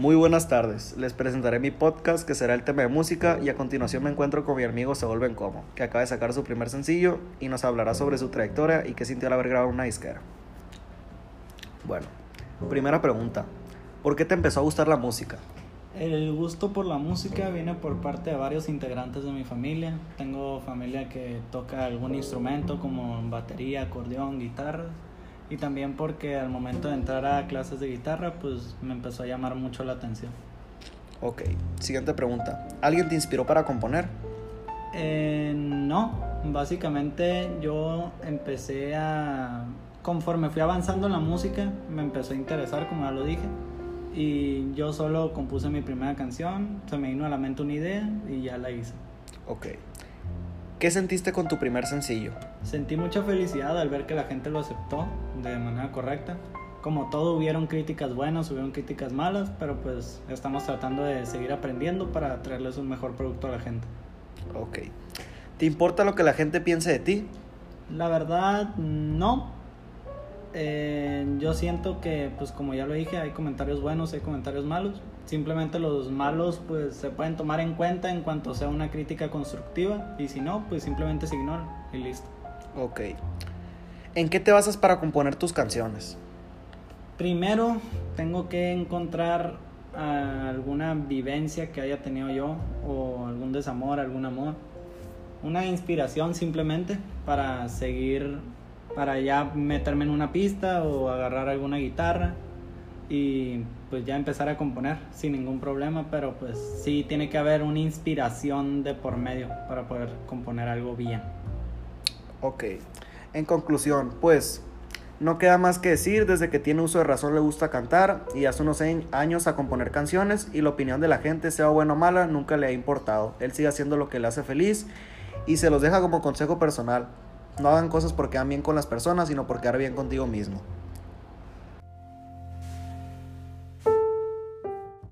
Muy buenas tardes, les presentaré mi podcast que será el tema de música y a continuación me encuentro con mi amigo Se Volven Como, que acaba de sacar su primer sencillo y nos hablará sobre su trayectoria y qué sintió al haber grabado una disquera. Bueno, primera pregunta, ¿por qué te empezó a gustar la música? El gusto por la música viene por parte de varios integrantes de mi familia. Tengo familia que toca algún instrumento como batería, acordeón, guitarra. Y también porque al momento de entrar a clases de guitarra, pues me empezó a llamar mucho la atención. Ok, siguiente pregunta. ¿Alguien te inspiró para componer? No, básicamente yo empecé a... Conforme fui avanzando en la música, me empezó a interesar, como ya lo dije. Y yo solo compuse mi primera canción, se me vino a la mente una idea y ya la hice. Ok. ¿Qué sentiste con tu primer sencillo? Sentí mucha felicidad al ver que la gente lo aceptó de manera correcta. Como todo, hubieron críticas buenas, hubieron críticas malas, pero pues estamos tratando de seguir aprendiendo para traerles un mejor producto a la gente. Ok. ¿Te importa lo que la gente piense de ti? La verdad, no. Yo siento que, pues como ya lo dije, hay comentarios buenos, hay comentarios malos. Simplemente los malos pues se pueden tomar en cuenta en cuanto sea una crítica constructiva, y si no, pues simplemente se ignoran y listo. Ok. ¿En qué te basas para componer tus canciones? Primero tengo que encontrar alguna vivencia que haya tenido yo, o algún desamor, algún amor, una inspiración simplemente para seguir, para ya meterme en una pista o agarrar alguna guitarra y pues ya empezar a componer sin ningún problema, pero pues sí tiene que haber una inspiración de por medio para poder componer algo bien. Ok, en conclusión, pues no queda más que decir, desde que tiene uso de razón le gusta cantar y hace unos años a componer canciones, y la opinión de la gente, sea buena o mala, nunca le ha importado. Él sigue haciendo lo que le hace feliz y se los deja como consejo personal. No hagan cosas porque quedar bien con las personas, sino porque quedar bien contigo mismo.